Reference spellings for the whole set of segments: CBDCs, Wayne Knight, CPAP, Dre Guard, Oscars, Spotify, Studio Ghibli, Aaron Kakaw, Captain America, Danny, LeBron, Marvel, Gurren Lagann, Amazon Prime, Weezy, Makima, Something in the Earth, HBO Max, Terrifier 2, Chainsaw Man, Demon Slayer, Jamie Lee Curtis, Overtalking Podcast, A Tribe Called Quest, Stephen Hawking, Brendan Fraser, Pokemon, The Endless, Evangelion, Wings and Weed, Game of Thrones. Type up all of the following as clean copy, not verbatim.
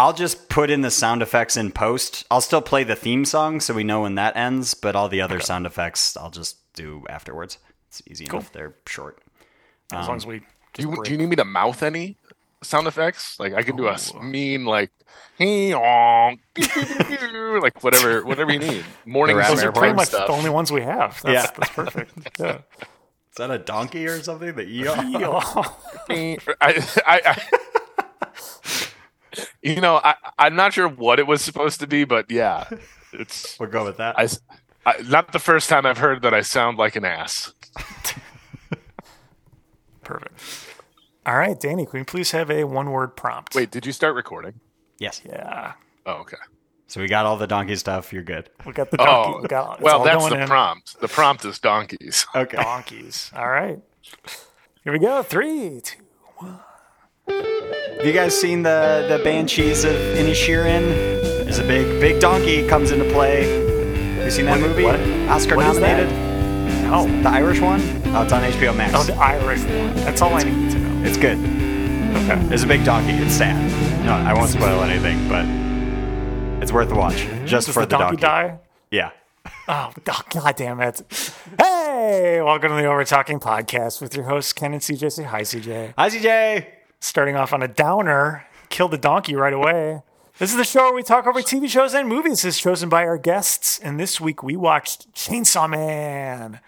I'll just put in the sound effects in post. I'll still play the theme song so we know when that ends, but all the other sound effects I'll just do afterwards. It's easy enough. They're short. As long as we... Do you need me to mouth any sound effects? Like, I can do a mean, like... like, whatever you need. Morning round. Those are pretty much the only ones we have. That's perfect. Yeah. Is that a donkey or something? The E-O? You know, I'm not sure what it was supposed to be, but yeah. We'll go with that. Not the first time I've heard that I sound like an ass. Perfect. All right, Danny, can we please have a one-word prompt? Wait, did you start recording? Yes. Yeah. Oh, okay. So we got all the donkey stuff. You're good. We got the donkey. Well, that's the prompt. The prompt is donkeys. Okay. Donkeys. All right. Here we go. 3, 2, 1. Have you guys seen the Banshees of Inisherin? There's a big donkey comes into play. Have you seen that movie? What? Oscar nominated. No. The Irish one? Oh, it's on HBO Max. Oh, the Irish one. That's all I need to know. It's good. Okay. There's a big donkey. It's sad. No, I won't spoil anything, but it's worth a watch. Just for the donkey. Does the donkey die? Yeah. Oh, God damn it. Hey! Welcome to the Overtalking Podcast with your hosts, Ken and CJ. Say hi, CJ. Hi, CJ! Starting off on a downer, kill the donkey right away. This is the show where we talk over TV shows and movies as chosen by our guests. And this week we watched Chainsaw Man.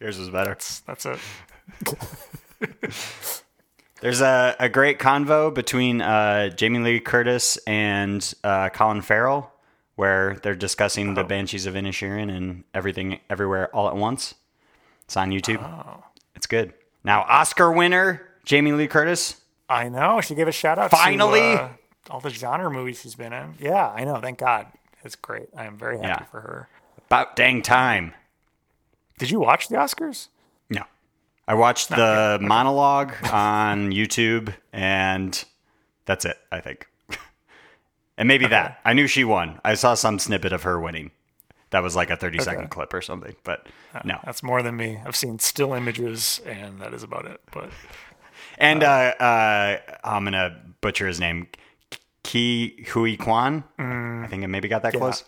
Yours was better. That's it. There's a great convo between Jamie Lee Curtis and Colin Farrell, where they're discussing the Banshees of Inisherin and Everything Everywhere All at Once. It's on YouTube. Oh. It's good. Now, Oscar winner, Jamie Lee Curtis. I know. She gave a shout-out to all the genre movies she's been in. Yeah, I know. Thank God. It's great. I am very happy for her. About dang time. Did you watch the Oscars? No. I watched the monologue on YouTube, and that's it, I think. And maybe that. I knew she won. I saw some snippet of her winning. That was like a 30-second clip or something, but no. That's more than me. I've seen still images, and that is about it. But and I'm going to butcher his name. Ki Hui Kwan. I think I maybe got that close.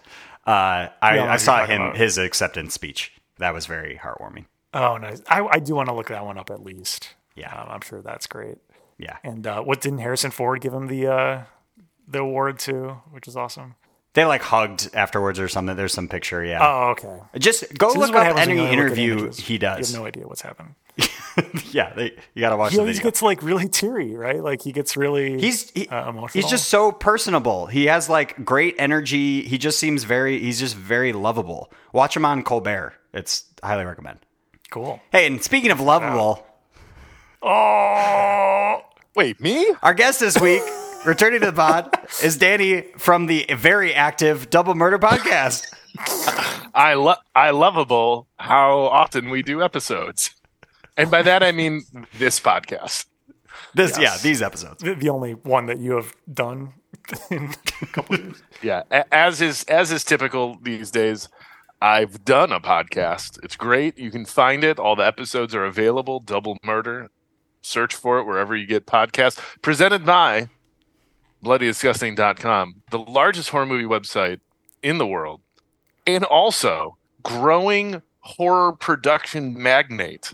I saw his acceptance speech. That was very heartwarming. Oh, nice. I do want to look that one up at least. Yeah. I'm sure that's great. Yeah. And what didn't Harrison Ford give him the award to, which is awesome? They like hugged afterwards or something. There's some picture, yeah. Oh, okay. Just go look up any interview he does. You have no idea what's happened. Yeah, you got to watch the video. He gets like really teary, right? Like he gets really emotional. He's just so personable. He has like great energy. He just seems he's just very lovable. Watch him on Colbert. It's highly recommend. Cool. Hey, and speaking of lovable. Oh, wait, me? Our guest this week. Returning to the pod is Danny from the very active Double Murder Podcast. I lovable how often we do episodes. And by that, I mean this podcast. These episodes. The only one that you have done in a couple years. Yeah, as is typical these days, I've done a podcast. It's great. You can find it. All the episodes are available. Double Murder. Search for it wherever you get podcasts. Presented by... BloodyDisgusting.com, the largest horror movie website in the world, and also growing horror production magnate,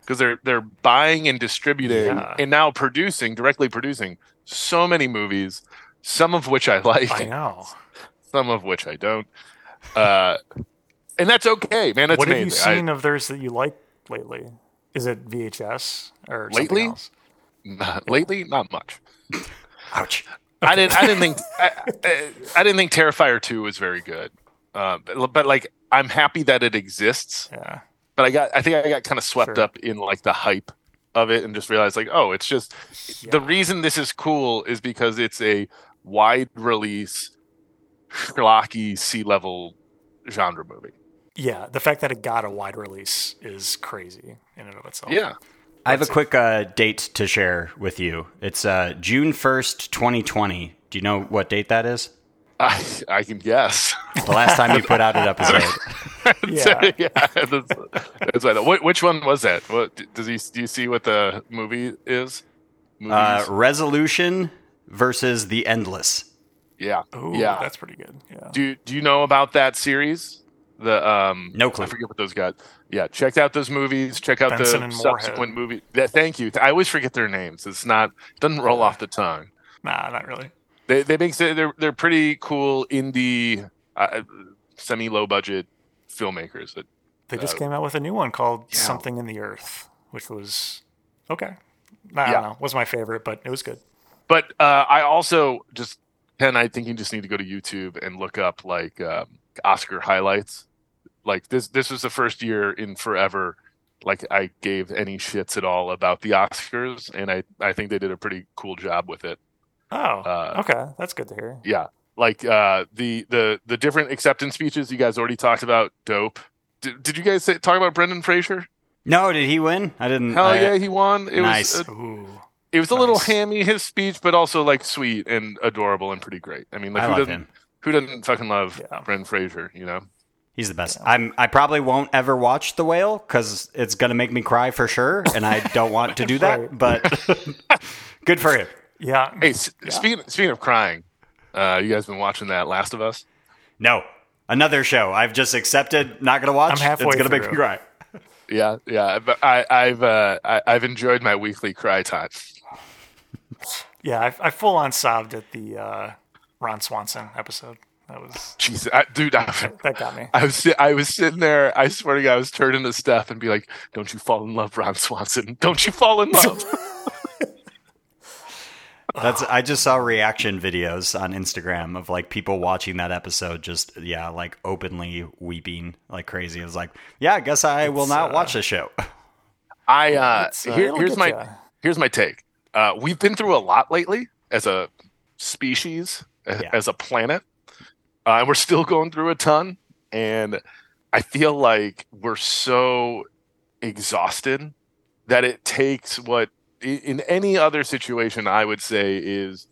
because they're buying and distributing and now directly producing so many movies, some of which I like. I know. Some of which I don't. And that's okay, man. That's amazing. What have you seen of theirs that you like lately? Is it VHS or something else? Lately, not much. Ouch. Okay. I didn't think Terrifier 2 was very good, but like I'm happy that it exists. Yeah. But I think I got kind of swept up in like the hype of it and just realized like, oh, it's just the reason this is cool is because it's a wide release, schlocky C-level genre movie. Yeah, the fact that it got a wide release is crazy in and of itself. Yeah. I have a quick date to share with you. It's June 1st, 2020. Do you know what date that is? I can guess. The last time you put out an episode. That's right. Which one was that? Do you see what the movie is? movies. Resolution versus The Endless. Yeah. Ooh, yeah. That's pretty good. Yeah. Do you know about that series? The no clue. I forget what those guys. Yeah, check out those movies. Check out Benson the subsequent movie. Yeah, thank you. I always forget their names. It's not doesn't roll off the tongue. Nah, not really. They make they're pretty cool indie, semi low budget filmmakers. That they just came out with a new one called Something in the Earth, which was okay. I don't know. It wasn't my favorite, but it was good. But I also just I think you just need to go to YouTube and look up like Oscar highlights. Like this was the first year in forever like I gave any shits at all about the Oscars, and I think they did a pretty cool job with it. Oh, okay, that's good to hear. Yeah, like the different acceptance speeches you guys already talked about. Dope. Did you guys talk about Brendan Fraser? No, did he win? I didn't. Hell yeah, he won. It nice. Was it was a nice. Little hammy his speech, but also like sweet and adorable and pretty great. I mean, like who doesn't fucking love Brendan Fraser? You know, he's the best. Yeah. I probably won't ever watch The Whale because it's gonna make me cry for sure, and I don't want to do that. But good for him. Yeah. Hey, speaking of crying, you guys been watching that Last of Us? No, another show I've just accepted. Not gonna watch. I'm halfway through. It's gonna make me cry. Yeah, yeah. But I've enjoyed my weekly cry time. Yeah, I full on sobbed at the Ron Swanson episode. That was Jesus, that got me. I was sitting there. I swear to God, I was turning to Steph and be like, "Don't you fall in love, Ron Swanson? Don't you fall in love?" I just saw reaction videos on Instagram of like people watching that episode, just like openly weeping like crazy. It was like, I guess I will not watch the show. Here's my take. We've been through a lot lately as a species, as a planet, and we're still going through a ton. And I feel like we're so exhausted that it takes what. In any other situation, I would say is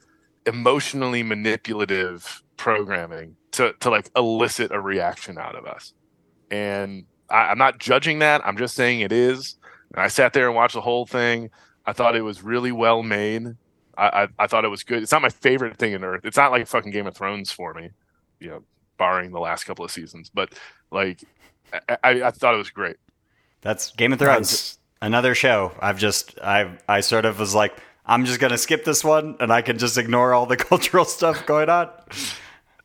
emotionally manipulative programming to like elicit a reaction out of us. And I'm not judging that. I'm just saying it is. And I sat there and watched the whole thing. I thought it was really well made. I thought it was good. It's not my favorite thing on earth. It's not like fucking Game of Thrones for me, you know, barring the last couple of seasons. But like, I thought it was great. That's Game of Thrones. Another show. I sort of was like, I'm just gonna skip this one, and I can just ignore all the cultural stuff going on.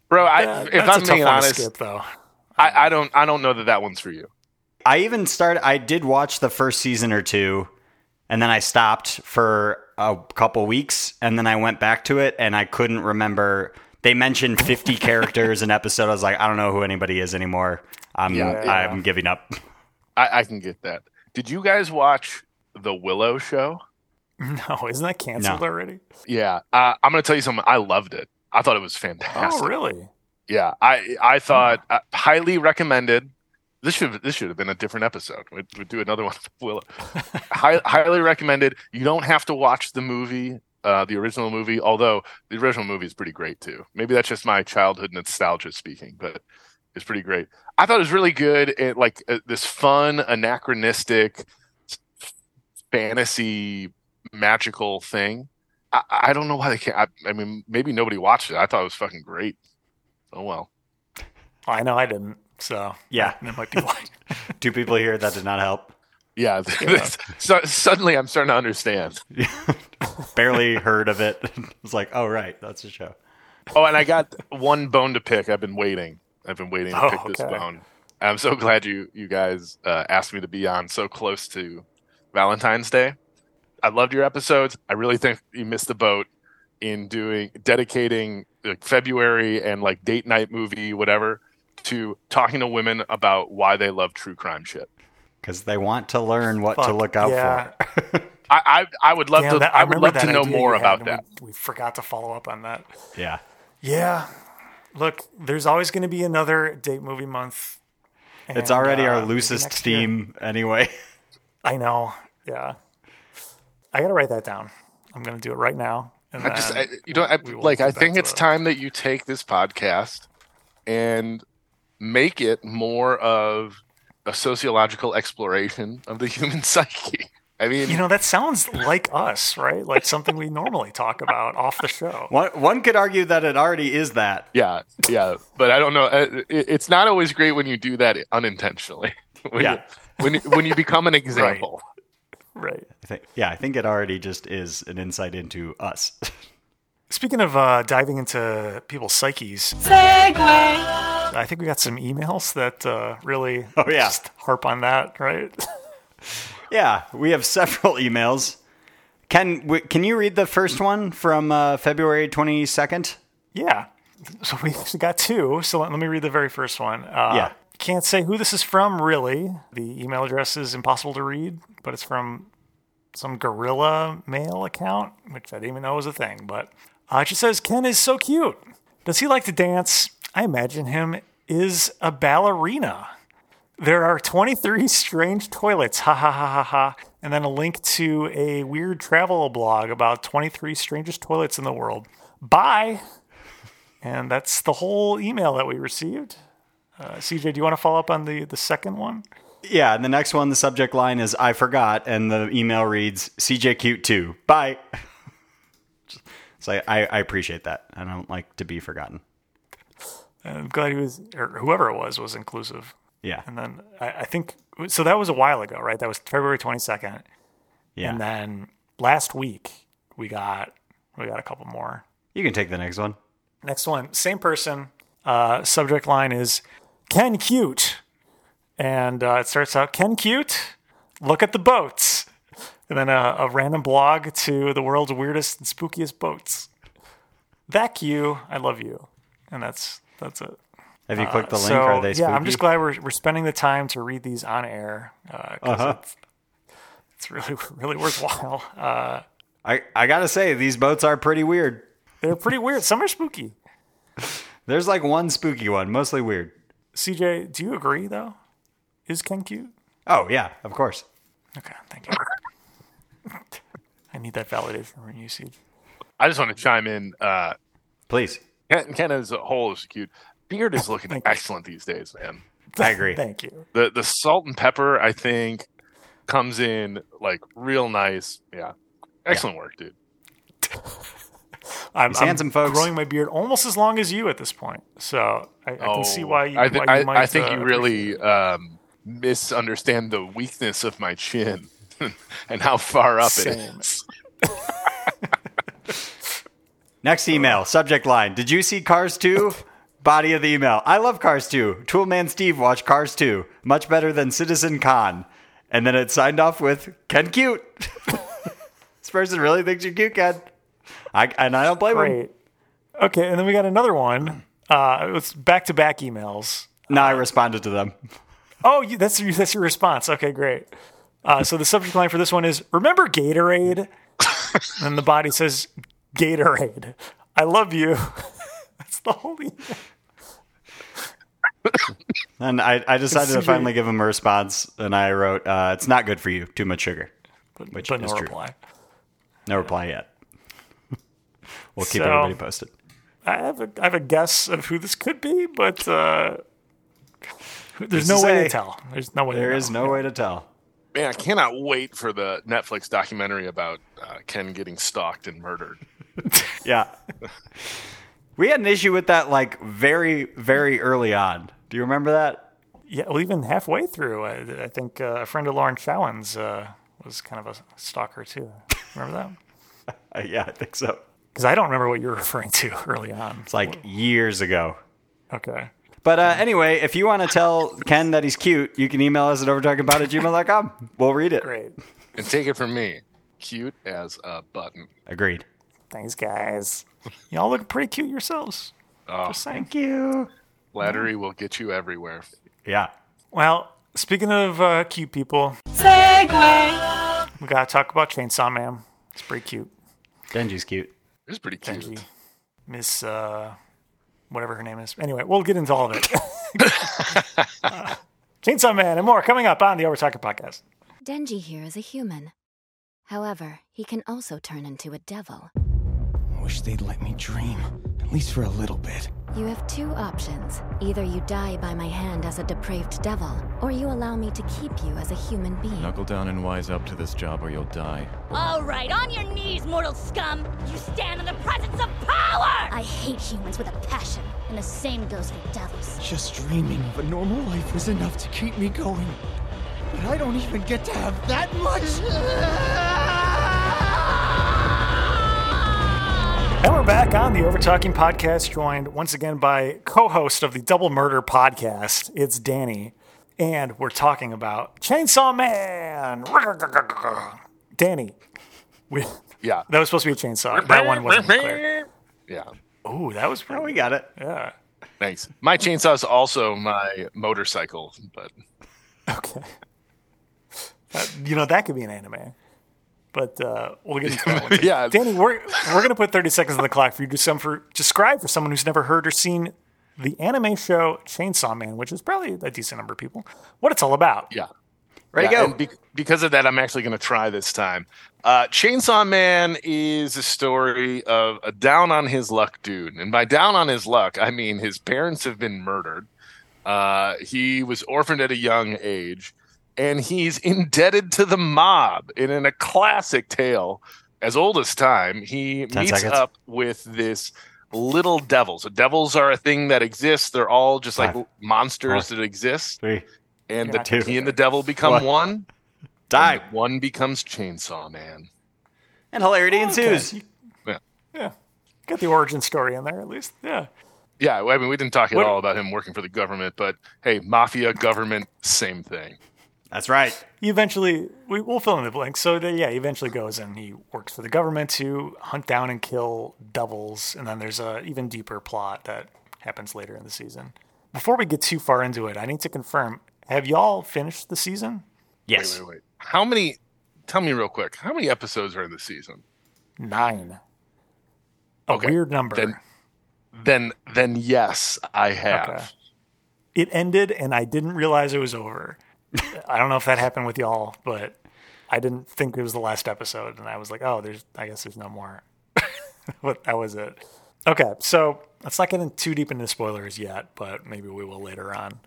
Bro, if I'm being honest, skip, though, I don't know that one's for you. I did watch the first season or two, and then I stopped for a couple weeks, and then I went back to it, and I couldn't remember. They mentioned 50 characters an episode. I was like, I don't know who anybody is anymore. I'm giving up. I can get that. Did you guys watch The Willow Show? No, isn't that canceled already? Yeah. I'm going to tell you something. I loved it. I thought it was fantastic. Oh, really? Yeah. I thought highly recommended. This should have been a different episode. We'd do another one of Willow. Highly recommended. You don't have to watch the movie, the original movie, although the original movie is pretty great too. Maybe that's just my childhood nostalgia speaking, but it's pretty great. I thought it was really good. It like this fun, anachronistic, fantasy, magical thing. I don't know why they can't. I mean, maybe nobody watched it. I thought it was fucking great. Oh well. I know I didn't. So yeah, that might be why. Two people here that did not help. Yeah. So suddenly, I'm starting to understand. Barely heard of it. It's like, oh right, that's the show. Oh, and I got one bone to pick. I've been waiting to pick this bone. I'm so glad you guys asked me to be on so close to Valentine's Day. I loved your episodes. I really think you missed the boat in dedicating like February and like date night movie whatever to talking to women about why they love true crime shit. Because they want to learn what to look out for. I would love to. I would love to know more about that. We forgot to follow up on that. Yeah. Yeah. Look, there's always going to be another date movie month. And, it's already our loosest theme anyway. I know. Yeah. I got to write that down. I'm going to do it right now. And I think it's time that you take this podcast and make it more of a sociological exploration of the human psyche. I mean, you know, that sounds like us, right? Like something we normally talk about off the show. One could argue that it already is that. Yeah, yeah, but I don't know. It's not always great when you do that unintentionally. When you become an example, right? I think it already just is an insight into us. Speaking of diving into people's psyches, Segway. I think we got some emails that really just harp on that, right? Yeah, we have several emails. Can you read the first one from February 22nd? Yeah. So we got two. So let me read the very first one. Can't say who this is from, really. The email address is impossible to read, but it's from some gorilla mail account, which I didn't even know was a thing. But she says, Ken is so cute. Does he like to dance? I imagine him is a ballerina. There are 23 strange toilets, ha ha ha ha ha, and then a link to a weird travel blog about 23 strangest toilets in the world. Bye! And that's the whole email that we received. CJ, do you want to follow up on the second one? Yeah, and the next one, the subject line is, I forgot, and the email reads, CJ cute too. Bye! So I appreciate that. I don't like to be forgotten. I'm glad whoever it was inclusive. Yeah. And then I think, so that was a while ago, right? That was February 22nd. Yeah. And then last week we got a couple more. You can take the next one. Next one. Same person. Subject line is Ken cute. And it starts out, Ken cute. Look at the boats. And then a random blog to the world's weirdest and spookiest boats. That you. I love you. And that's it. Have you clicked the link? Are they spooky? I'm just glad we're spending the time to read these on air. It's really worthwhile. I gotta say, these boats are pretty weird. They're pretty weird. Some are spooky. There's like one spooky one, mostly weird. CJ, do you agree though? Is Ken cute? Oh yeah, of course. Okay, thank you. I need that validation from you, CJ. I just want to chime in. Please. Ken as a whole is cute. Beard is looking excellent these days, man. I agree. Thank you. The salt and pepper, I think, comes in like real nice. Yeah. Excellent work, dude. I'm handsome, folks. Growing my beard almost as long as you at this point. So I can see why you might. I think you really misunderstand the weakness of my chin and how far up it is. Next email, subject line. Did you see Cars 2? Body of the email. I love Cars 2. Toolman Steve watched Cars 2. Much better than Citizen Khan. And then it signed off with, Ken cute. This person really thinks you're cute, Ken. I don't blame him. Okay, and then we got another one. It was back-to-back emails. No, I responded to them. Oh, that's your response. Okay, great. So the subject line for this one is, remember Gatorade? And the body says, Gatorade. I love you. That's the whole email. And I decided to finally give him a response, and I wrote, it's not good for you, too much sugar. But no reply. No reply yet. We'll keep everybody posted. I have a guess of who this could be, but there's no way to tell. There's no way to tell. There is no way to tell. Man, I cannot wait for the Netflix documentary about Ken getting stalked and murdered. Yeah. We had an issue with that, like, very, very early on. Do you remember that? Yeah, well, even halfway through, I think a friend of Lauren Chowan's was kind of a stalker, too. Remember that? Yeah, I think so. Because I don't remember what you were referring to early on. It's like years ago. Okay. But anyway, if you want to tell Ken that he's cute, you can email us at overtalkingbot@gmail.com. We'll read it. Great. And take it from me. Cute as a button. Agreed. Thanks, guys. Y'all look pretty cute yourselves. Oh, just saying. Thank you. Flattery will get you everywhere. Yeah. Well, speaking of cute people, Segway. We gotta talk about Chainsaw Man. It's pretty cute. Denji's cute. It's pretty cute. Denji, Miss whatever her name is. Anyway, we'll get into all of it. Chainsaw Man and more coming up on the Overtalking Podcast. Denji here is a human. However, he can also turn into a devil. I wish they'd let me dream, at least for a little bit. You have two options. Either you die by my hand as a depraved devil, or you allow me to keep you as a human being. Knuckle down and wise up to this job or you'll die. All right, on your knees, mortal scum! You stand in the presence of power! I hate humans with a passion, and the same goes for devils. Just dreaming of a normal life was enough to keep me going. But I don't even get to have that much! And we're back on the Overtalking Podcast, joined once again by co-host of the Double Murder Podcast. It's Danny, and we're talking about Chainsaw Man! Danny. Yeah. That was supposed to be a chainsaw. That one wasn't clear. Yeah. Oh, that was pretty... Oh, we got it. Yeah. Thanks. My chainsaw is also my motorcycle, but... Okay. You know, that could be an anime, but we'll get into that one. Yeah. Danny, we're going to put 30 seconds on the clock for you to describe for someone who's never heard or seen the anime show Chainsaw Man, which is probably a decent number of people, what it's all about. Yeah. Ready to go. Because of that, I'm actually going to try this time. Chainsaw Man is a story of a down-on-his-luck dude. And by down-on-his-luck, I mean his parents have been murdered. He was orphaned at a young age, and he's indebted to the mob. And in a classic tale, as old as time, he meets up with this little devil. So devils are a thing that exists. They're all just like monsters that exist. And he and the devil become one. Die. One becomes Chainsaw Man. And hilarity ensues. Yeah. Got the origin story in there, at least. Yeah. Yeah, I mean, we didn't talk at all about him working for the government, but hey, mafia, government, same thing. That's right. You eventually, we'll fill in the blanks. So, he eventually goes and he works for the government to hunt down and kill devils. And then there's an even deeper plot that happens later in the season. Before we get too far into it, I need to confirm, have y'all finished the season? Yes. Wait. Tell me real quick, how many episodes are in the season? 9. Weird number. Then yes, I have. Okay. It ended, and I didn't realize it was over. I don't know if that happened with y'all, but I didn't think it was the last episode, and I was like, "Oh, I guess there's no more." That was it. Okay, so let's not get in too deep into spoilers yet, but maybe we will later on.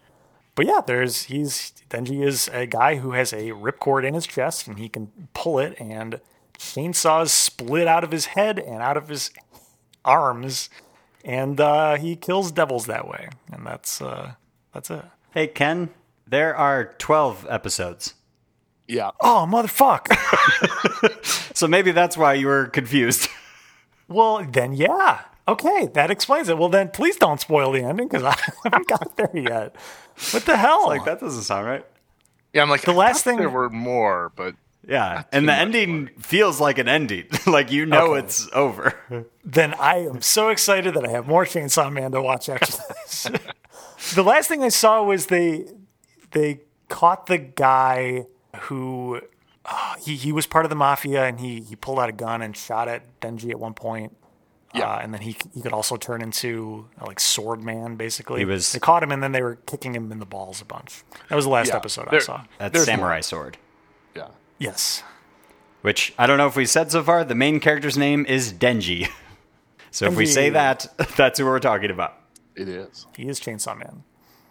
But yeah, Denji is a guy who has a ripcord in his chest, and he can pull it, and chainsaws split out of his head and out of his arms. And he kills devils that way, and that's it. Hey, Ken, there are 12 episodes. Yeah. Oh, motherfuck! So maybe that's why you were confused. Well, then, yeah. Okay, that explains it. Well, then, please don't spoil the ending, because I haven't got there yet. What the hell? It's like, that doesn't sound right. Yeah, I'm like, the last thing there were more, but... Yeah, and the ending feels like an ending. Like, you know it's over. Then I am so excited that I have more Chainsaw Man to watch after this. The last thing I saw was they caught the guy who... he was part of the mafia, and he pulled out a gun and shot at Denji at one point. Yeah. And then he could also turn into, like, Sword Man, basically. They caught him, and then they were kicking him in the balls a bunch. That was the last episode I saw. That's Samurai Sword. Yeah. Yes. Which, I don't know if we said so far, the main character's name is Denji. So Denji. If we say that, that's who we're talking about. It is. He is Chainsaw Man.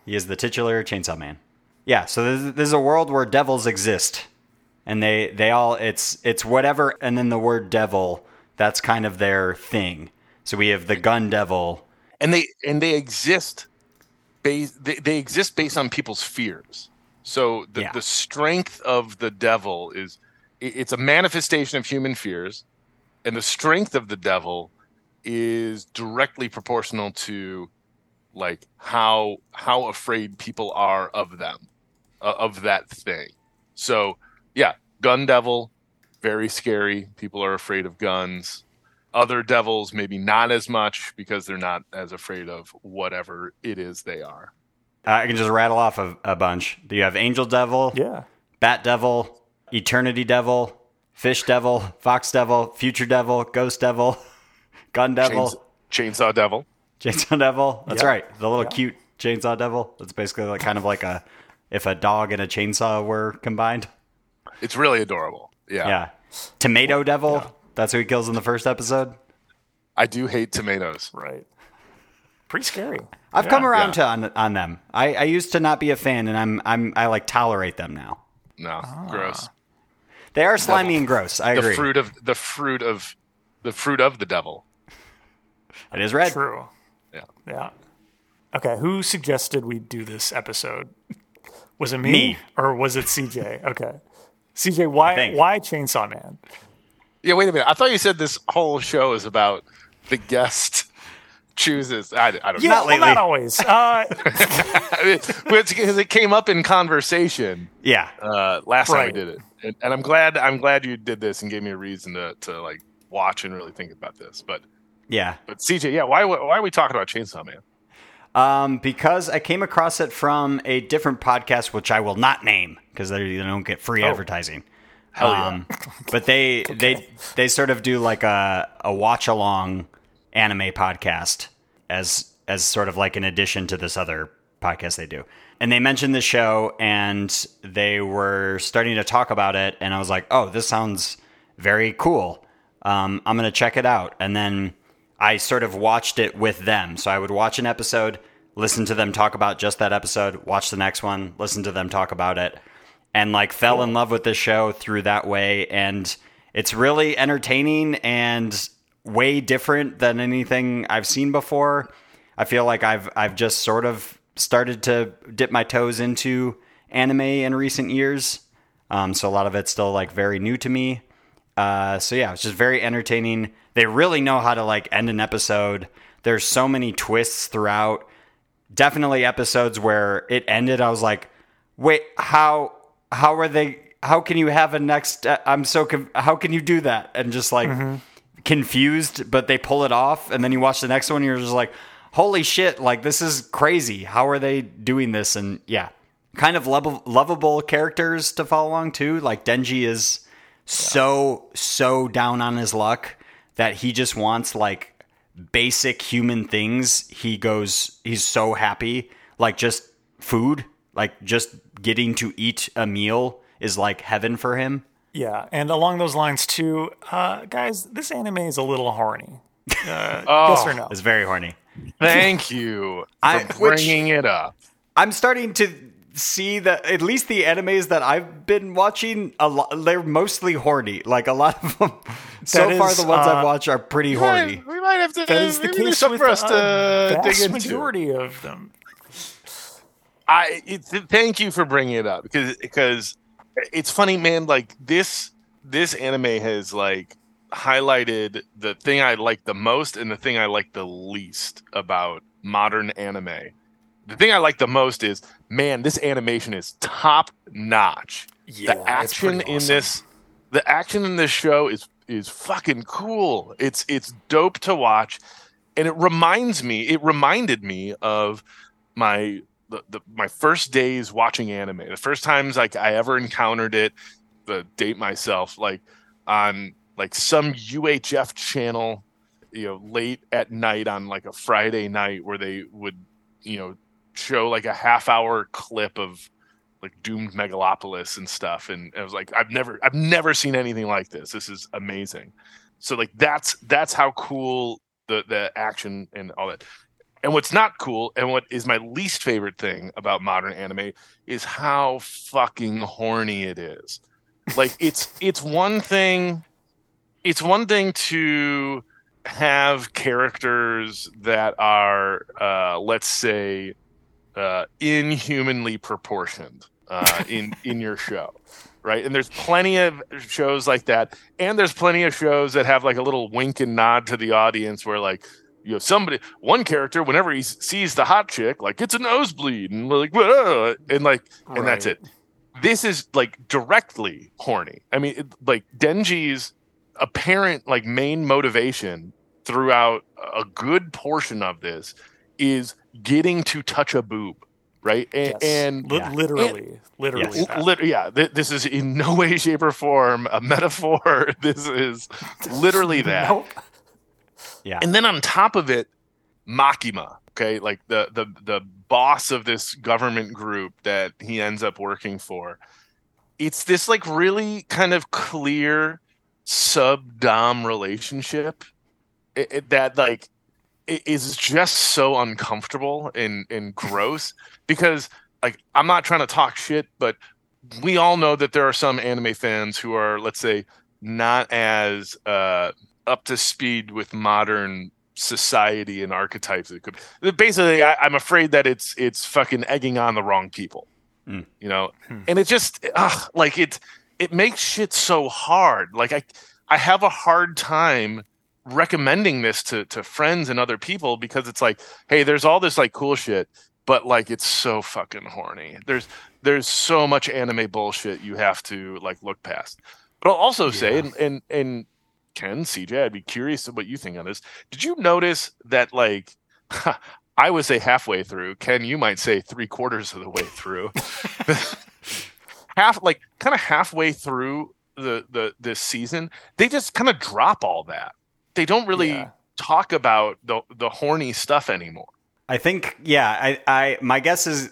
He is the titular Chainsaw Man. Yeah, so this is a world where devils exist. And they all, it's whatever, and then the word devil, that's kind of their thing. So we have the gun devil. And they exist based on people's fears. So the strength of the devil is it's a manifestation of human fears, and the strength of the devil is directly proportional to like how afraid people are of them, of that thing. So yeah, gun devil, very scary. People are afraid of guns. Other devils, maybe not as much because they're not as afraid of whatever it is they are. I can just rattle off a bunch. Do you have Angel Devil, Bat Devil, Eternity Devil, Fish Devil, Fox Devil, Future Devil, Ghost Devil, Gun Devil, Chainsaw Devil. Chainsaw Devil. That's right. The little cute Chainsaw Devil. It's basically like, kind of like if a dog and a chainsaw were combined. It's really adorable. Yeah. Tomato Devil. Yeah. That's who he kills in the first episode. I do hate tomatoes. Right. Pretty scary. I've come around to on them. I used to not be a fan, and I like tolerate them now. No, gross. They are slimy and gross. I agree. The fruit of the devil. It is red. True. Yeah. Okay. Who suggested we do this episode? Was it me? Or was it CJ? Okay. CJ, why Chainsaw Man? Yeah, wait a minute. I thought you said this whole show is about the guest chooses. I don't know. Not lately. Well, not always. Because it came up in conversation. Yeah. Last time we did it, and I'm glad you did this and gave me a reason to like watch and really think about this. But yeah. But CJ, yeah, why are we talking about Chainsaw Man? Because I came across it from a different podcast, which I will not name because they don't get free advertising. Hell yeah. But they sort of do like a watch along anime podcast as sort of like an addition to this other podcast they do. And they mentioned the show and they were starting to talk about it. And I was like, oh, this sounds very cool. I'm going to check it out. And then I sort of watched it with them. So I would watch an episode, listen to them talk about just that episode, watch the next one, listen to them talk about it, and like fell in love with this show through that way. And it's really entertaining and way different than anything I've seen before. I feel like I've just sort of started to dip my toes into anime in recent years. So a lot of it's still like very new to me. So yeah, it's just very entertaining. They really know how to like end an episode. There's so many twists throughout. Definitely episodes where it ended, I was like, "Wait, how are they? How can you have a next? How can you do that?" And just like confused, but they pull it off. And then you watch the next one, and you're just like, "Holy shit! Like this is crazy. How are they doing this?" And yeah, kind of lovable characters to follow along too. Like Denji is so down on his luck that he just wants like basic human things. He's so happy, like just food, like just getting to eat a meal is like heaven for him. Yeah. And along those lines too, guys, this anime is a little horny. Yes or no? It's very horny. Thank you for bringing it up. I'm starting to see that at least the animes that I've been watching, a lot, they're mostly horny. Like a lot of them. So far, the ones I've watched are pretty horny. We might have to. That is the case with us to dig into. Majority of them. Thank you for bringing it up because it's funny, man. Like this anime has like highlighted the thing I like the most and the thing I like the least about modern anime. The thing I like the most is, man, this animation is top notch. Yeah, the action in this show is fucking cool. It's dope to watch, and it reminded me of my first days watching anime. The first times like I ever encountered it, to date myself, like on like some UHF channel, you know, late at night on like a Friday night where they would, you know, show like a half hour clip of like doomed megalopolis and stuff, and I was like, I've never seen anything like this. This is amazing. So like that's how cool the action and all that. And what's not cool and what is my least favorite thing about modern anime is how fucking horny it is. Like it's one thing to have characters that are let's say inhumanly proportioned in your show, right? And there's plenty of shows like that, and there's plenty of shows that have like a little wink and nod to the audience where like, you know, one character, whenever he sees the hot chick, like it's a nosebleed and like whoa, and like right. And that's it. This is like directly horny. I mean, like Denji's apparent like main motivation throughout a good portion of this is getting to touch a boob, right? Literally. This is in no way, shape, or form a metaphor. This is literally that. Nope. Yeah. And then on top of it, Makima, okay, like the boss of this government group that he ends up working for. It's this like really kind of clear sub-dom relationship, that is just so uncomfortable and gross because, like, I'm not trying to talk shit, but we all know that there are some anime fans who are, let's say, not as up to speed with modern society and archetypes. It could basically, I'm afraid that it's fucking egging on the wrong people, you know. And it just it makes shit so hard. Like I have a hard time recommending this to friends and other people because it's like, hey, there's all this like cool shit, but like it's so fucking horny. There's so much anime bullshit you have to like look past. But I'll also say, and Ken, CJ, I'd be curious of what you think on this. Did you notice that, like, I would say halfway through, Ken, you might say 3/4 of the way through, halfway through this season, they just kind of drop all that. They don't really talk about the horny stuff anymore. I think, I my guess is,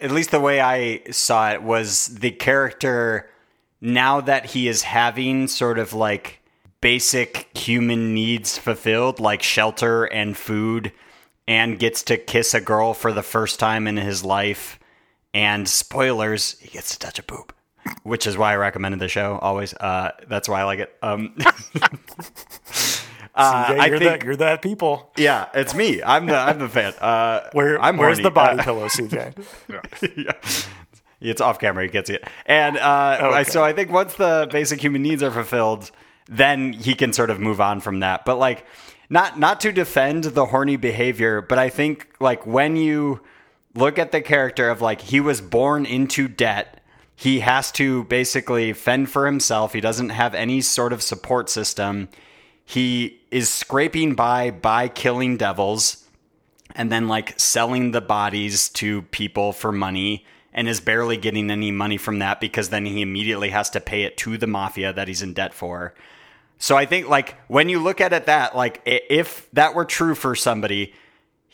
at least the way I saw it, was the character, now that he is having sort of like basic human needs fulfilled, like shelter and food, and gets to kiss a girl for the first time in his life, and spoilers, he gets to touch a boob, which is why I recommended the show always. That's why I like it. You're that people. Yeah, it's me. I'm the fan. Where's the body pillow, CJ? It's off camera. He gets it. And so I think once the basic human needs are fulfilled, then he can sort of move on from that. But like, not to defend the horny behavior, but I think like when you look at the character of like, he was born into debt. He has to basically fend for himself. He doesn't have any sort of support system. He is scraping by killing devils and then like selling the bodies to people for money, and is barely getting any money from that because then he immediately has to pay it to the mafia that he's in debt for. So I think like when you look at it, that like if that were true for somebody,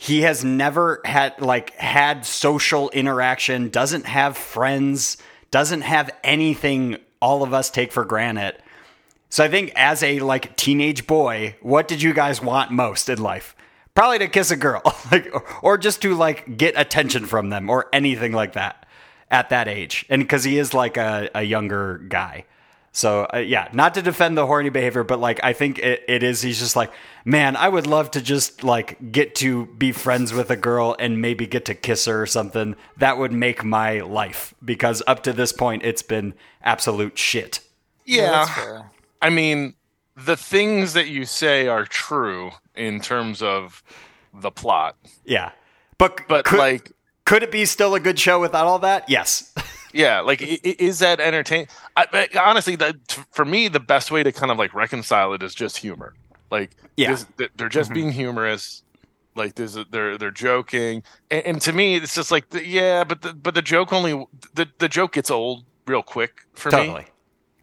he has never had social interaction, doesn't have friends, doesn't have anything all of us take for granted. So I think as a like teenage boy, what did you guys want most in life? Probably to kiss a girl, like, or just to like get attention from them or anything like that at that age. And because he is like a younger guy. So not to defend the horny behavior, but like, I think it is, he's just like, man, I would love to just like get to be friends with a girl and maybe get to kiss her or something. That would make my life, because up to this point, it's been absolute shit. Yeah. That's fair. I mean, the things that you say are true in terms of the plot. Yeah. But could it be still a good show without all that? Yes. Yeah. Like, is that entertaining? Honestly, for me, the best way to kind of like reconcile it is just humor. Like, they're just being humorous. Like, they're joking. And to me, it's just like, but the joke only, the joke gets old real quick for me. Totally.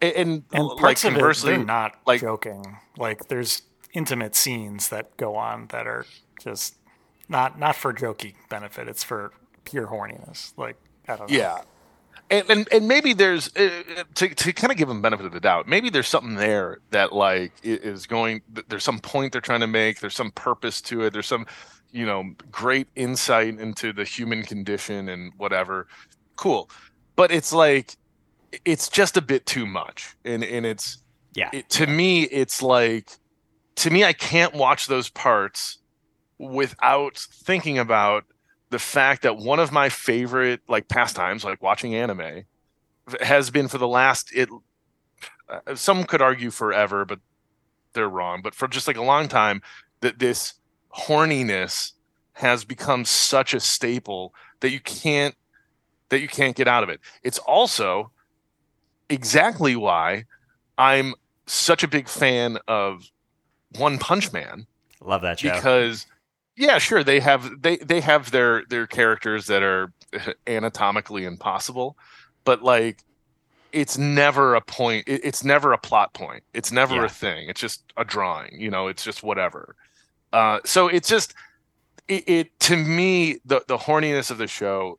And parts like, conversely, of it, they're not like joking. Like, there's intimate scenes that go on that are just not for jokey benefit. It's for pure horniness. Like, I don't know. Yeah, and maybe there's to kind of give them benefit of the doubt. Maybe there's something there that like is going. There's some point they're trying to make. There's some purpose to it. There's some great insight into the human condition and whatever. Cool, but it's like, it's just a bit too much. And it's, to me, I can't watch those parts without thinking about the fact that one of my favorite like pastimes, like watching anime, has been for the last, some could argue forever, but they're wrong. But for just like a long time, that this horniness has become such a staple that you can't get out of it. It's also exactly why I'm such a big fan of One Punch Man. Love that show. Because they have their characters that are anatomically impossible, but like it's never a point, it's never a plot point, it's never a thing, it's just a drawing, it's just whatever. So it's just it to me, the horniness of the show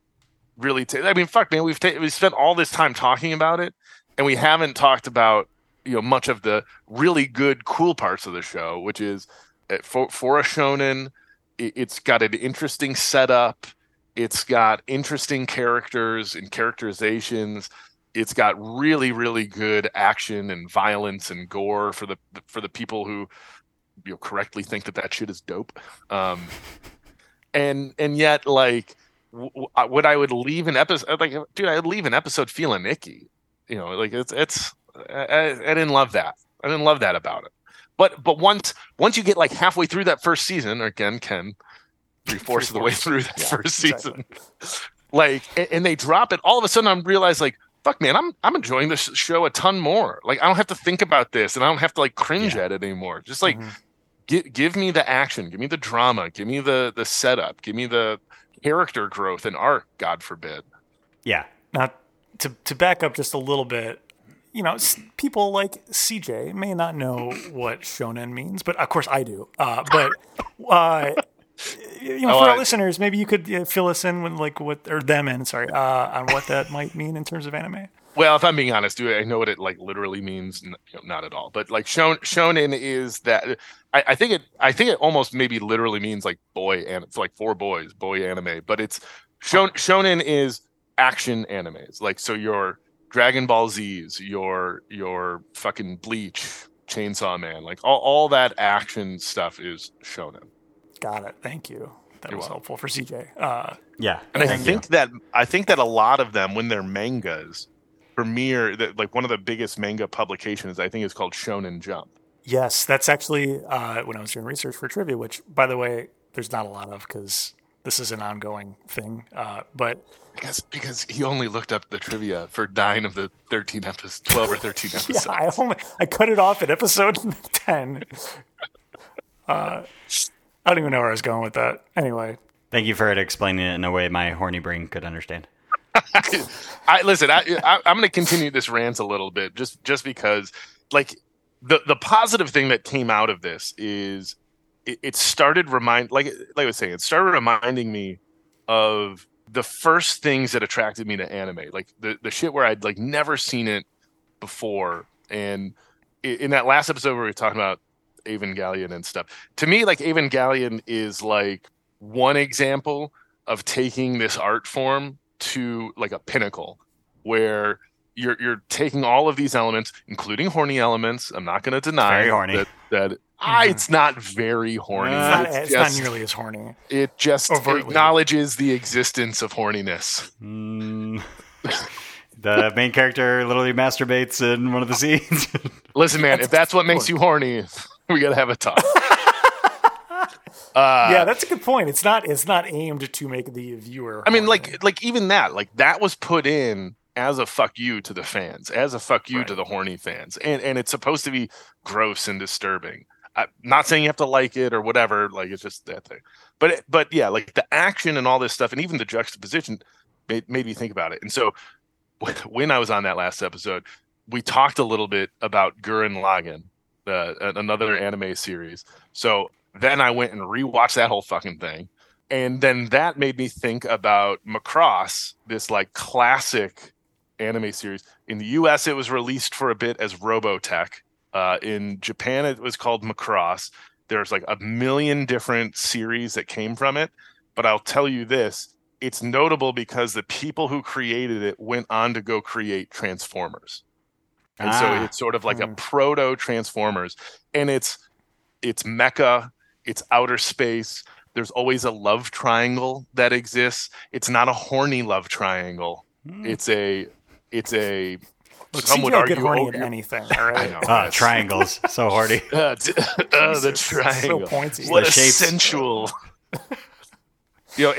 really I mean, fuck, man, we spent all this time talking about it, and we haven't talked about much of the really good, cool parts of the show, which is for a shonen. It's got an interesting setup. It's got interesting characters and characterizations. It's got really, really good action and violence and gore for the people who, you know, correctly think that shit is dope. And yet, like, what I would leave an episode, like, dude, I would leave an episode feeling icky. You know, like, I didn't love that. I didn't love that about it. But once you get like halfway through that first season, or again, Ken, three-fourths of the way through that first season, exactly. Like, and they drop it, all of a sudden I realize, like, fuck, man, I'm enjoying this show a ton more. Like, I don't have to think about this, and I don't have to like cringe at it anymore. Just like, give me the action, give me the drama, give me the setup, give me the character growth and arc. God forbid. Yeah. Now, to back up just a little bit. You know, people like CJ may not know what shonen means, but of course I do. You know, for our listeners, maybe you could fill us in with like on what that might mean in terms of anime. Well, if I'm being honest, dude, I know what it like literally means, not at all. But like shonen is that I think it almost maybe literally means like boy, and it's like for boys, boy anime. But it's shonen is action animes, like so you're. Dragon Ball Z's, your fucking Bleach, Chainsaw Man, like all that action stuff is shonen. Got it. Thank you. That was helpful for CJ. Yeah, and I think that a lot of them, when they're mangas, premiere that like one of the biggest manga publications I think is called Shonen Jump. Yes, that's actually when I was doing research for trivia, which by the way, there's not a lot of because. This is an ongoing thing, but because he only looked up the trivia for 9 of the 13 episodes, 12 or 13 episodes. Yeah, I cut it off at episode 10. I don't even know where I was going with that. Anyway, thank you for explaining it in a way my horny brain could understand. I'm going to continue this rant a little bit, just because, like, the positive thing that came out of this is. It started reminding me of the first things that attracted me to anime, like the shit where I'd like never seen it before. And in that last episode where we were talking about Evangelion and stuff, to me, like Evangelion is like one example of taking this art form to like a pinnacle where you're taking all of these elements, including horny elements. I'm not going to deny that it's not very horny. It's not nearly as horny. It just acknowledges the existence of horniness. The main character literally masturbates in one of the scenes. Listen, man, if that's what makes you horny, we got to have a talk. Yeah, that's a good point. It's not aimed to make the viewer. I mean, horny. like even that was put in. As a fuck you to the fans, as a fuck you to the horny fans. And it's supposed to be gross and disturbing. I'm not saying you have to like it or whatever. Like, it's just that thing. But yeah, like the action and all this stuff and even the juxtaposition made me think about it. And so when I was on that last episode, we talked a little bit about Gurren Lagann, another anime series. So then I went and rewatched that whole fucking thing. And then that made me think about Macross, this like classic anime series. In the US, it was released for a bit as Robotech. In Japan, it was called Macross. There's like 1 million different series that came from it. But I'll tell you this, it's notable because the people who created it went on to go create Transformers. And so it's sort of like a proto Transformers. And it's mecha, it's outer space. There's always a love triangle that exists. It's not a horny love triangle. It's a. Look, some would argue horny in anything. All right? I know, triangles, so horny. The triangle. So pointy. What the sensual. You know,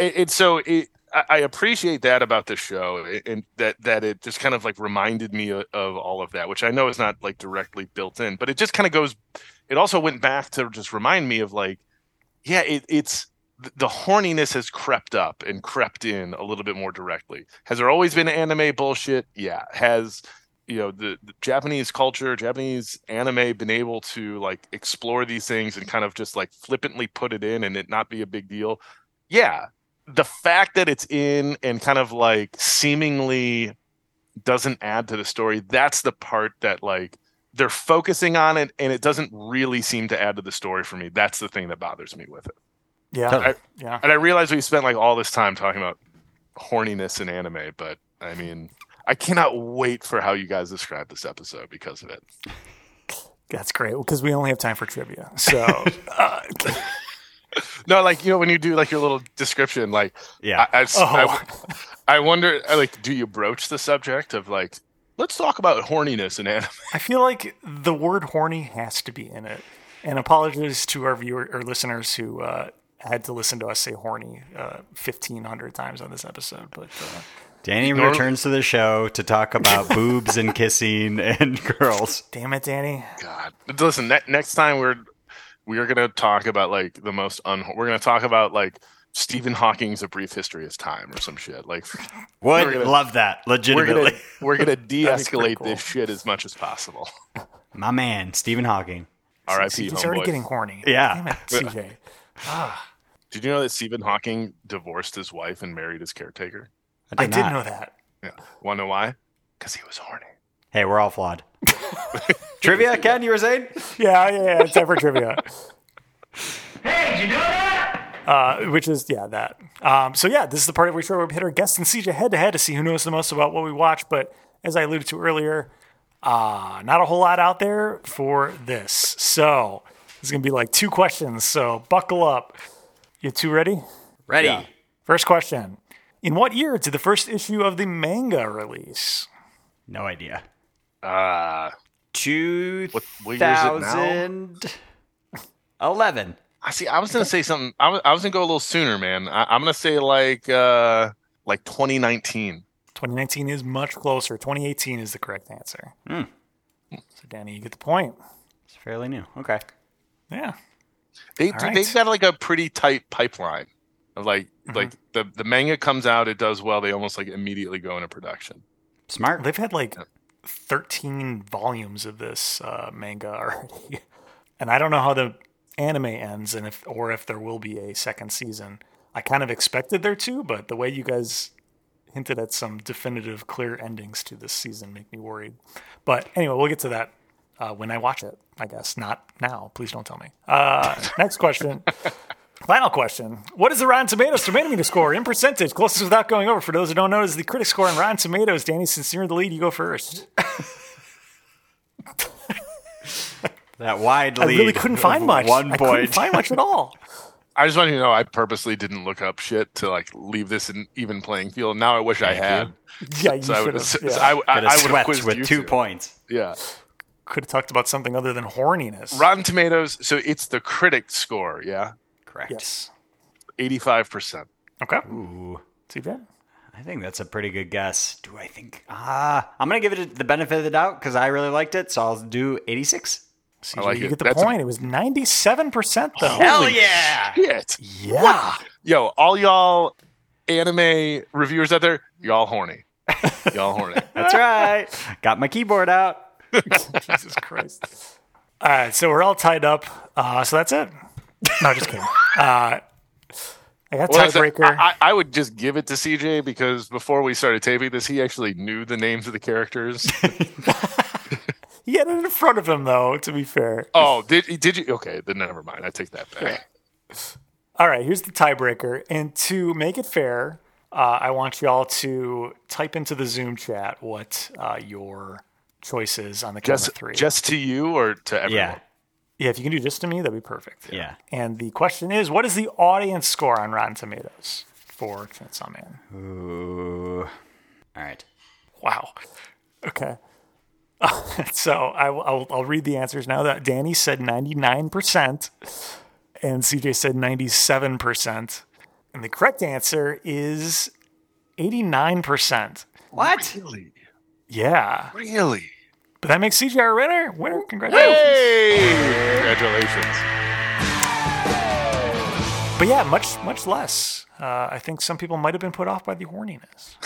I appreciate that about the show, and that it just kind of like reminded me of all of that, which I know is not like directly built in, but it just kind of goes. It also went back to just remind me of like, yeah, it's. The horniness has crept up and crept in a little bit more directly. Has there always been anime bullshit? Yeah. Has, you know, the Japanese culture, Japanese anime been able to like explore these things and kind of just like flippantly put it in and it not be a big deal? Yeah. The fact that it's in and kind of like seemingly doesn't add to the story, that's the part that like they're focusing on it, and it doesn't really seem to add to the story for me. That's the thing that bothers me with it. Yeah. And I realize we spent like all this time talking about horniness in anime, but I mean, I cannot wait for how you guys describe this episode because of it. That's great, because we only have time for trivia. So, no, like, you know, when you do like your little description, like, yeah, I wonder, like, do you broach the subject of like, let's talk about horniness in anime? I feel like the word horny has to be in it. And apologies to our viewers or listeners who had to listen to us say horny 1,500 times on this episode. But Danny returns to the show to talk about boobs and kissing and girls. Damn it, Danny. God. Listen, next time we are going to talk about like the most we're going to talk about like Stephen Hawking's A Brief History of Time or some shit. Like, would love that. Legitimately. We're going to de-escalate this shit as much as possible. My man, Stephen Hawking. R.I.P. He's already getting horny. Yeah. Damn it, CJ. Did you know that Stephen Hawking divorced his wife and married his caretaker? I did know that. Yeah. Want to know why? Because he was horny. Hey, we're all flawed. Trivia, Ken, you were saying? Yeah. It's time for trivia. Hey, did you know that? Which is that. This is the part of which we hit our guests and CJ head-to-head to see who knows the most about what we watch. But as I alluded to earlier, not a whole lot out there for this. So it's going to be like two questions. So buckle up. You two ready? Ready. Yeah. First question. In what year did the first issue of the manga release? No idea. 2011. I see. I was going to say something. I was going to go a little sooner, man. I'm going to say like 2019. 2019 is much closer. 2018 is the correct answer. Mm. So, Danny, you get the point. It's fairly new. Okay. Yeah. They've got like a pretty tight pipeline. Like the manga comes out, it does well. They almost like immediately go into production. Smart. They've had like 13 volumes of this manga already. And I don't know how the anime ends and if there will be a second season. I kind of expected there to, but the way you guys hinted at some definitive clear endings to this season make me worried. But anyway, we'll get to that when I watch it, I guess. Not now. Please don't tell me. Next question. Final question. What is the Rotten Tomatoes tomato meter score in percentage? Closest without going over. For those who don't know, is the critic score on Rotten Tomatoes. Danny, since you're in the lead, you go first. That wide lead. I really couldn't find much. One point. I couldn't find much at all. I just want you to know I purposely didn't look up shit to like leave this in even playing field. Now I wish I had. Yeah, you should have. So I would have quizzed with 2 points. Yeah. Could have talked about something other than horniness. Rotten Tomatoes, so it's the critic score, yeah? Correct. Yes. 85%. Okay. Ooh. See that? I think that's a pretty good guess. Do I think? I'm going to give it the benefit of the doubt because I really liked it, so I'll do 86. CJ, like you get the point. It was 97% though. Hell yeah! Shit. Yeah. What? Yo, all y'all anime reviewers out there, y'all horny. Y'all horny. That's right. Got my keyboard out. Jesus Christ. All right, so we're all tied up. So that's it. No, just kidding. I got tiebreaker. I would just give it to CJ because before we started taping this, he actually knew the names of the characters. He had it in front of him, though, to be fair. Oh, did you? Okay, then never mind. I take that back. All right, here's the tiebreaker. And to make it fair, I want you all to type into the Zoom chat what your choice is on the count of three. Just to you or to everyone? Yeah, if you can do just to me, that'd be perfect. Yeah. And the question is, what is the audience score on Rotten Tomatoes for Chainsaw Man? Ooh. All right. Wow. Okay. So I'll read the answers now. That Danny said 99% and CJ said 97%. And the correct answer is 89%. What? Really? Yeah. Really? But that makes CJ our winner. Congratulations. Hey! Congratulations. But yeah, much less. I think some people might have been put off by the horniness.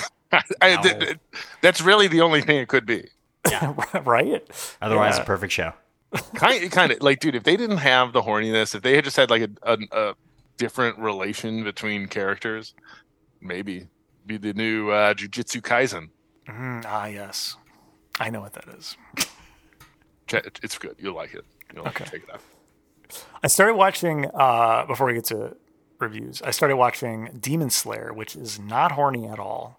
That's really the only thing it could be. Yeah. Right? Otherwise, a perfect show. Kind of. Like, dude, if they didn't have the horniness, if they had just had like a different relation between characters, maybe be the new Jujutsu Kaisen. Yes. I know what that is. It's good. You'll like it. You'll like it. Check it out. I started watching, before we get to reviews, I started watching Demon Slayer, which is not horny at all.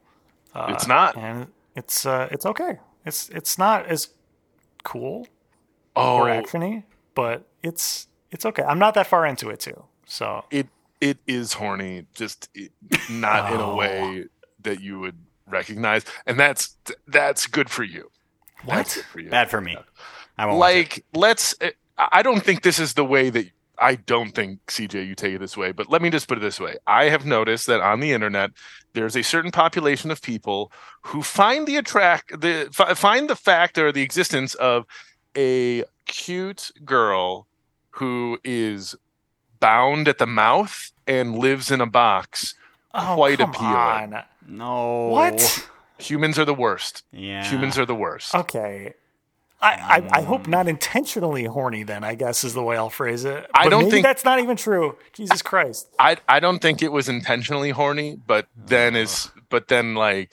It's not. And it's okay. It's not as cool or actiony, but it's okay. I'm not that far into it too. So it is horny, just not in a way that you would recognize, and that's good for you. What? That's good for you. Bad for me. I won't like it. I don't think this is the way that I don't think, CJ, you take it this way, but let me just put it this way. I have noticed that on the internet, there's a certain population of people who find the fact or the existence of a cute girl who is bound at the mouth and lives in a box quite appealing. On. No. What? Humans are the worst. Yeah. Humans are the worst. Okay. I hope not intentionally horny, then, I guess, is the way I'll phrase it. But I don't think that's not even true. Jesus Christ. I don't think it was intentionally horny, but then I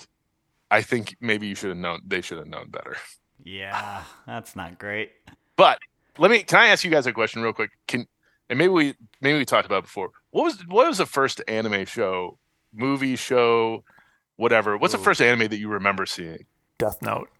think maybe they should have known better. Yeah, that's not great. But can I ask you guys a question real quick? Maybe we talked about it before. What was the first anime show, movie show, whatever? What's the first anime that you remember seeing? Death Note.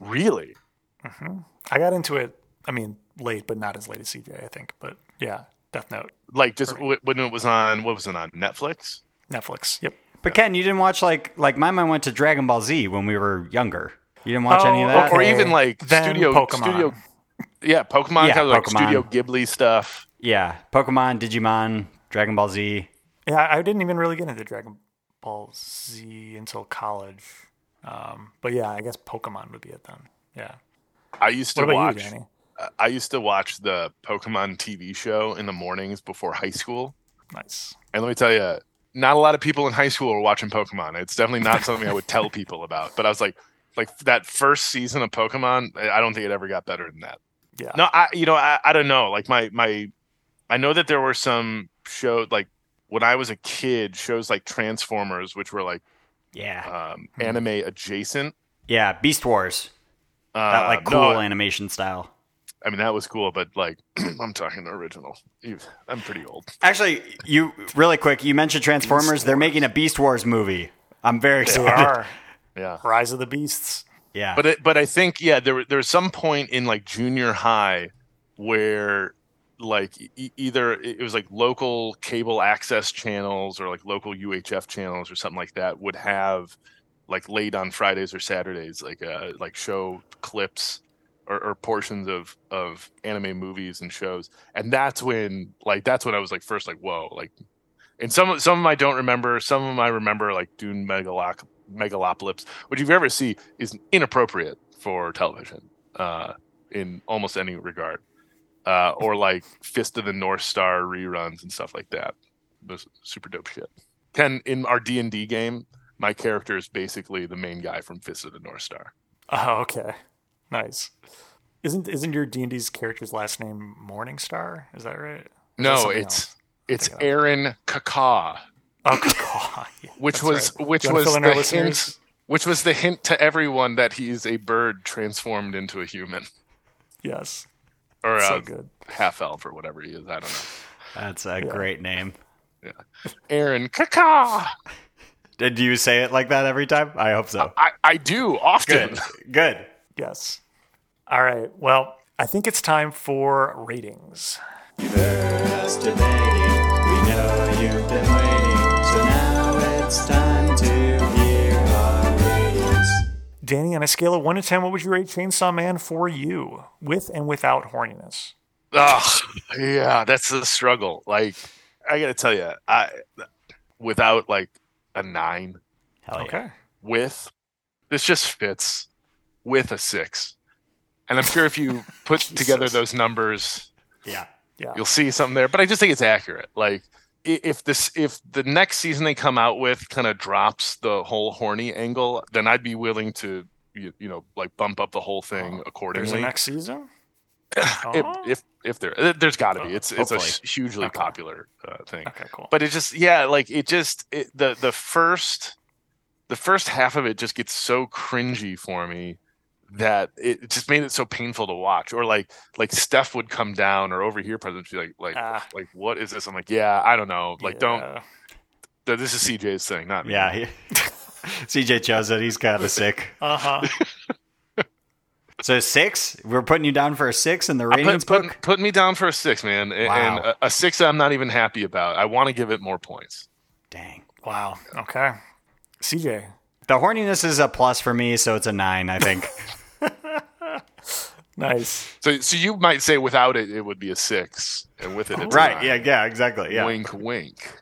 Really? Mm-hmm. I got into it, I mean, late, but not as late as CJ, I think. But yeah, Death Note. Like just when it was on, what was it on? Netflix? Netflix, yep. But Ken, you didn't watch like my mind went to Dragon Ball Z when we were younger. You didn't watch any of that? Or even like Pokemon. Yeah, Pokemon. Kind of like Studio Ghibli stuff. Yeah, Pokemon, Digimon, Dragon Ball Z. Yeah, I didn't even really get into Dragon Ball Z until college. But yeah, I guess Pokemon would be it then. Yeah. I used to watch the Pokemon TV show in the mornings before high school. Nice. And let me tell you, not a lot of people in high school are watching Pokemon. It's definitely not something I would tell people about. But I was like that first season of Pokemon, I don't think it ever got better than that. Yeah. No, I don't know. Like I know that there were some shows like when I was a kid, shows like Transformers, which were like anime adjacent. Yeah, Beast Wars. That animation style. I mean, that was cool, but like I'm talking original. I'm pretty old. Actually, you really quick. You mentioned Transformers. They're making a Beast Wars movie. I'm very excited. They are. Yeah, Rise of the Beasts. Yeah, but I think there's some point in like junior high where like either it was like local cable access channels or like local UHF channels or something like that would have. Like late on Fridays or Saturdays, like show clips or portions of anime movies and shows, and that's when I was like first like whoa, like, and some of them I don't remember, some of them I remember, like Dune Megalopolis, which if you ever see is inappropriate for television in almost any regard, or like Fist of the North Star reruns and stuff like that. Those super dope shit. Ken, in our D&D game. My character is basically the main guy from Fist of the North Star. Oh, okay. Nice. Isn't your D&D's character's last name Morningstar? Is that right? No, it's Aaron Kakaw. Oh, Kakaw. Yeah, which was the hint to everyone that he's a bird transformed into a human. Yes. Or so good. Half elf or whatever he is. I don't know. That's a great name. Yeah. Aaron Kakaw. Do you say it like that every time? I hope so. I do often. Good. Yes. All right. Well, I think it's time for ratings. You've heard us debating. We know you've been waiting. So now it's time to hear our ratings. Danny, on a scale of 1 to 10, what would you rate Chainsaw Man for you, with and without horniness? Oh, yeah. That's the struggle. Like, I got to tell you, without, like, a 9. Hell yeah. Okay. With this just fits with a 6. And I'm sure if you put together those numbers, you'll see something there. But I just think it's accurate. Like if the next season they come out with kind of drops the whole horny angle, then I'd be willing to like bump up the whole thing accordingly. There's a next season? If there's got to be, it's a hugely popular thing. Okay, cool. But it just the first half of it just gets so cringy for me that it just made it so painful to watch. Or like Steph would come down or overhear presidents be like what is this? I'm like, yeah, I don't know. Like, yeah. Don't. This is CJ's thing, not me. Yeah, CJ chose it. He's kind of sick. So 6, we're putting you down for a 6 in the ratings book? Put me down for a 6, man. Wow. And a 6 I'm not even happy about. I want to give it more points. Dang. Wow. Okay. CJ. The horniness is a plus for me, so it's a 9, I think. Nice. So you might say without it, it would be a 6. And with it, it's right. A 9. Yeah, exactly. Yeah. Wink, wink.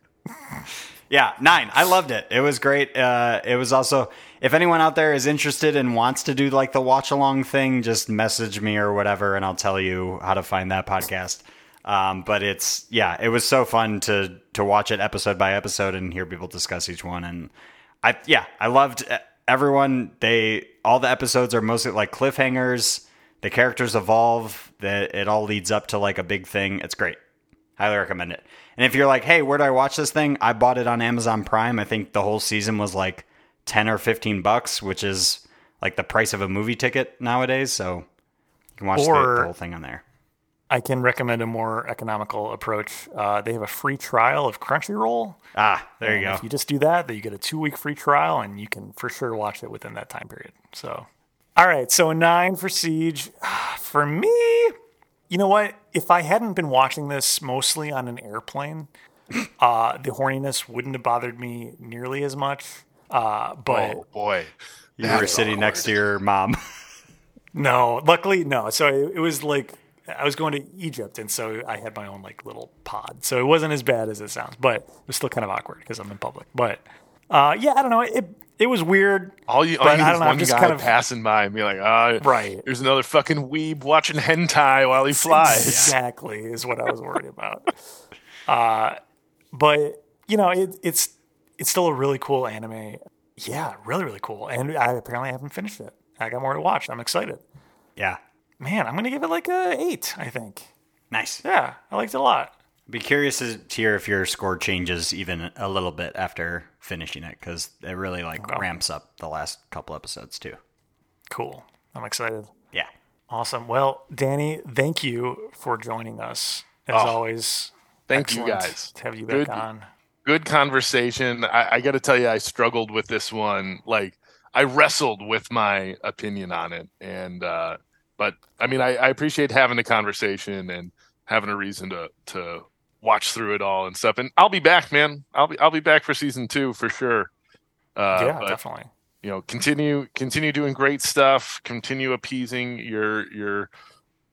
Yeah, 9. I loved it. It was great. It was also... If anyone out there is interested and wants to do like the watch along thing, just message me or whatever, and I'll tell you how to find that podcast. But it's, yeah, it was so fun to watch it episode by episode and hear people discuss each one. And I loved everyone. All the episodes are mostly like cliffhangers. The characters evolve. It all leads up to like a big thing. It's great. Highly recommend it. And if you're like, hey, where do I watch this thing? I bought it on Amazon Prime. I think the whole season was like $10 or $15, which is like the price of a movie ticket nowadays. So you can watch the whole thing on there. I can recommend a more economical approach. They have a free trial of Crunchyroll. There you go. If you just do that, then you get a 2-week free trial, and you can for sure watch it within that time period. So, all right. So a 9 for Siege. For me, you know what? If I hadn't been watching this mostly on an airplane, the horniness wouldn't have bothered me nearly as much. But oh boy, you were sitting next to your mom. No, luckily, no. So it was like I was going to Egypt, and so I had my own like little pod. So it wasn't as bad as it sounds, but it was still kind of awkward because I'm in public. But I don't know. It was weird. I'm just kind of passing by and be like, right. There's another fucking weeb watching hentai while he flies. Exactly is what I was worried about. But you know, it's still a really cool anime. Yeah, really, really cool. And I apparently haven't finished it. I got more to watch. I'm excited. Yeah. Man, I'm going to give it like a 8, I think. Nice. Yeah, I liked it a lot. I'd be curious to hear if your score changes even a little bit after finishing it, because it really ramps up the last couple episodes too. Cool. I'm excited. Yeah. Awesome. Well, Danny, thank you for joining us. As always, thank you guys to have you back on. Good conversation. I got to tell you, I struggled with this one. Like, I wrestled with my opinion on it, and but I mean, I appreciate having a conversation and having a reason to watch through it all and stuff. And I'll be back, man. I'll be back for season 2 for sure. Definitely. You know, continue doing great stuff. Continue appeasing your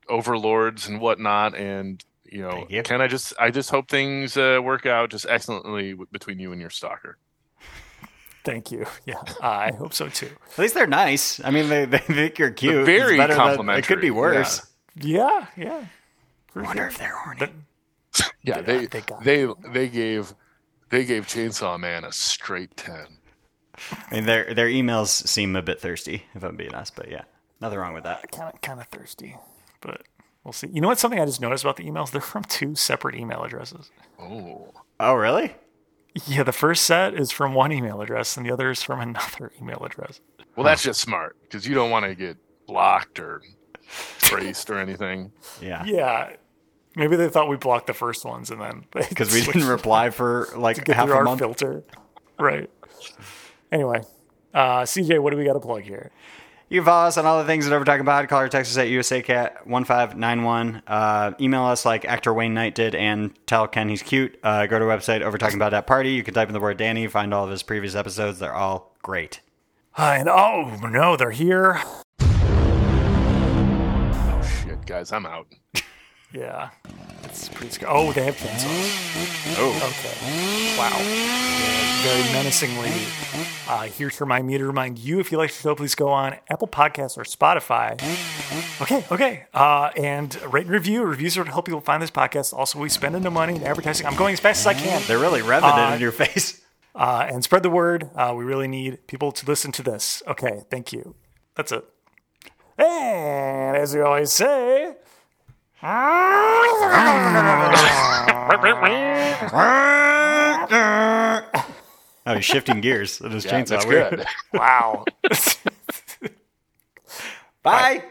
overlords and whatnot, and. You know, you. Can I just hope things work out just excellently between you and your stalker. Thank you. Yeah, I hope so too. At least they're nice. I mean, they think you're cute. They're very complimentary. It could be worse. Yeah. I wonder if they're horny. Yeah, they gave Chainsaw Man a straight 10. I mean, their emails seem a bit thirsty, if I'm being honest. But yeah, nothing wrong with that. Kind of thirsty, but. We'll see. You know what? Something I just noticed about the emails? They're from 2 separate email addresses. Oh, really? Yeah, the first set is from one email address, and the other is from another email address. Well, that's just smart, because you don't want to get blocked or traced or anything. Yeah. Yeah. Maybe they thought we blocked the first ones, and then... Because we didn't reply for, like, half a month. Filter. Right. Anyway, CJ, what do we got to plug here? You can follow us on all the things that we're talking about. Call or text us at USACat 1591. Email us like actor Wayne Knight did and tell Ken he's cute. Go to our website, overtalkingabout.party. You can type in the word Danny, find all of his previous episodes. They're all great. And oh, no, they're here. Oh, shit, guys, I'm out. Yeah. It's pretty scary. Oh, they have chainsaws. Oh. Okay. Wow. Yeah, very menacingly. Here's to remind me to remind you, if you like the show, please go on Apple Podcasts or Spotify. Okay. And rate and review. Reviews are to help people find this podcast. Also, we spend no money in advertising. I'm going as fast as I can. They're really revving it in your face. And spread the word. We really need people to listen to this. Okay. Thank you. That's it. And as we always say... Oh, he's shifting gears. It was Chainsaw. Wow. Bye.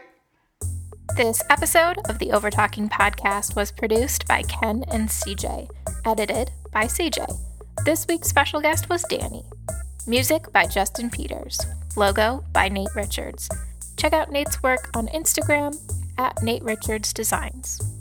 This episode of the Overtalking Podcast was produced by Ken and CJ, edited by CJ. This week's special guest was Danny. Music by Justin Peters. Logo by Nate Richards. Check out Nate's work on Instagram at Nate Richards Designs.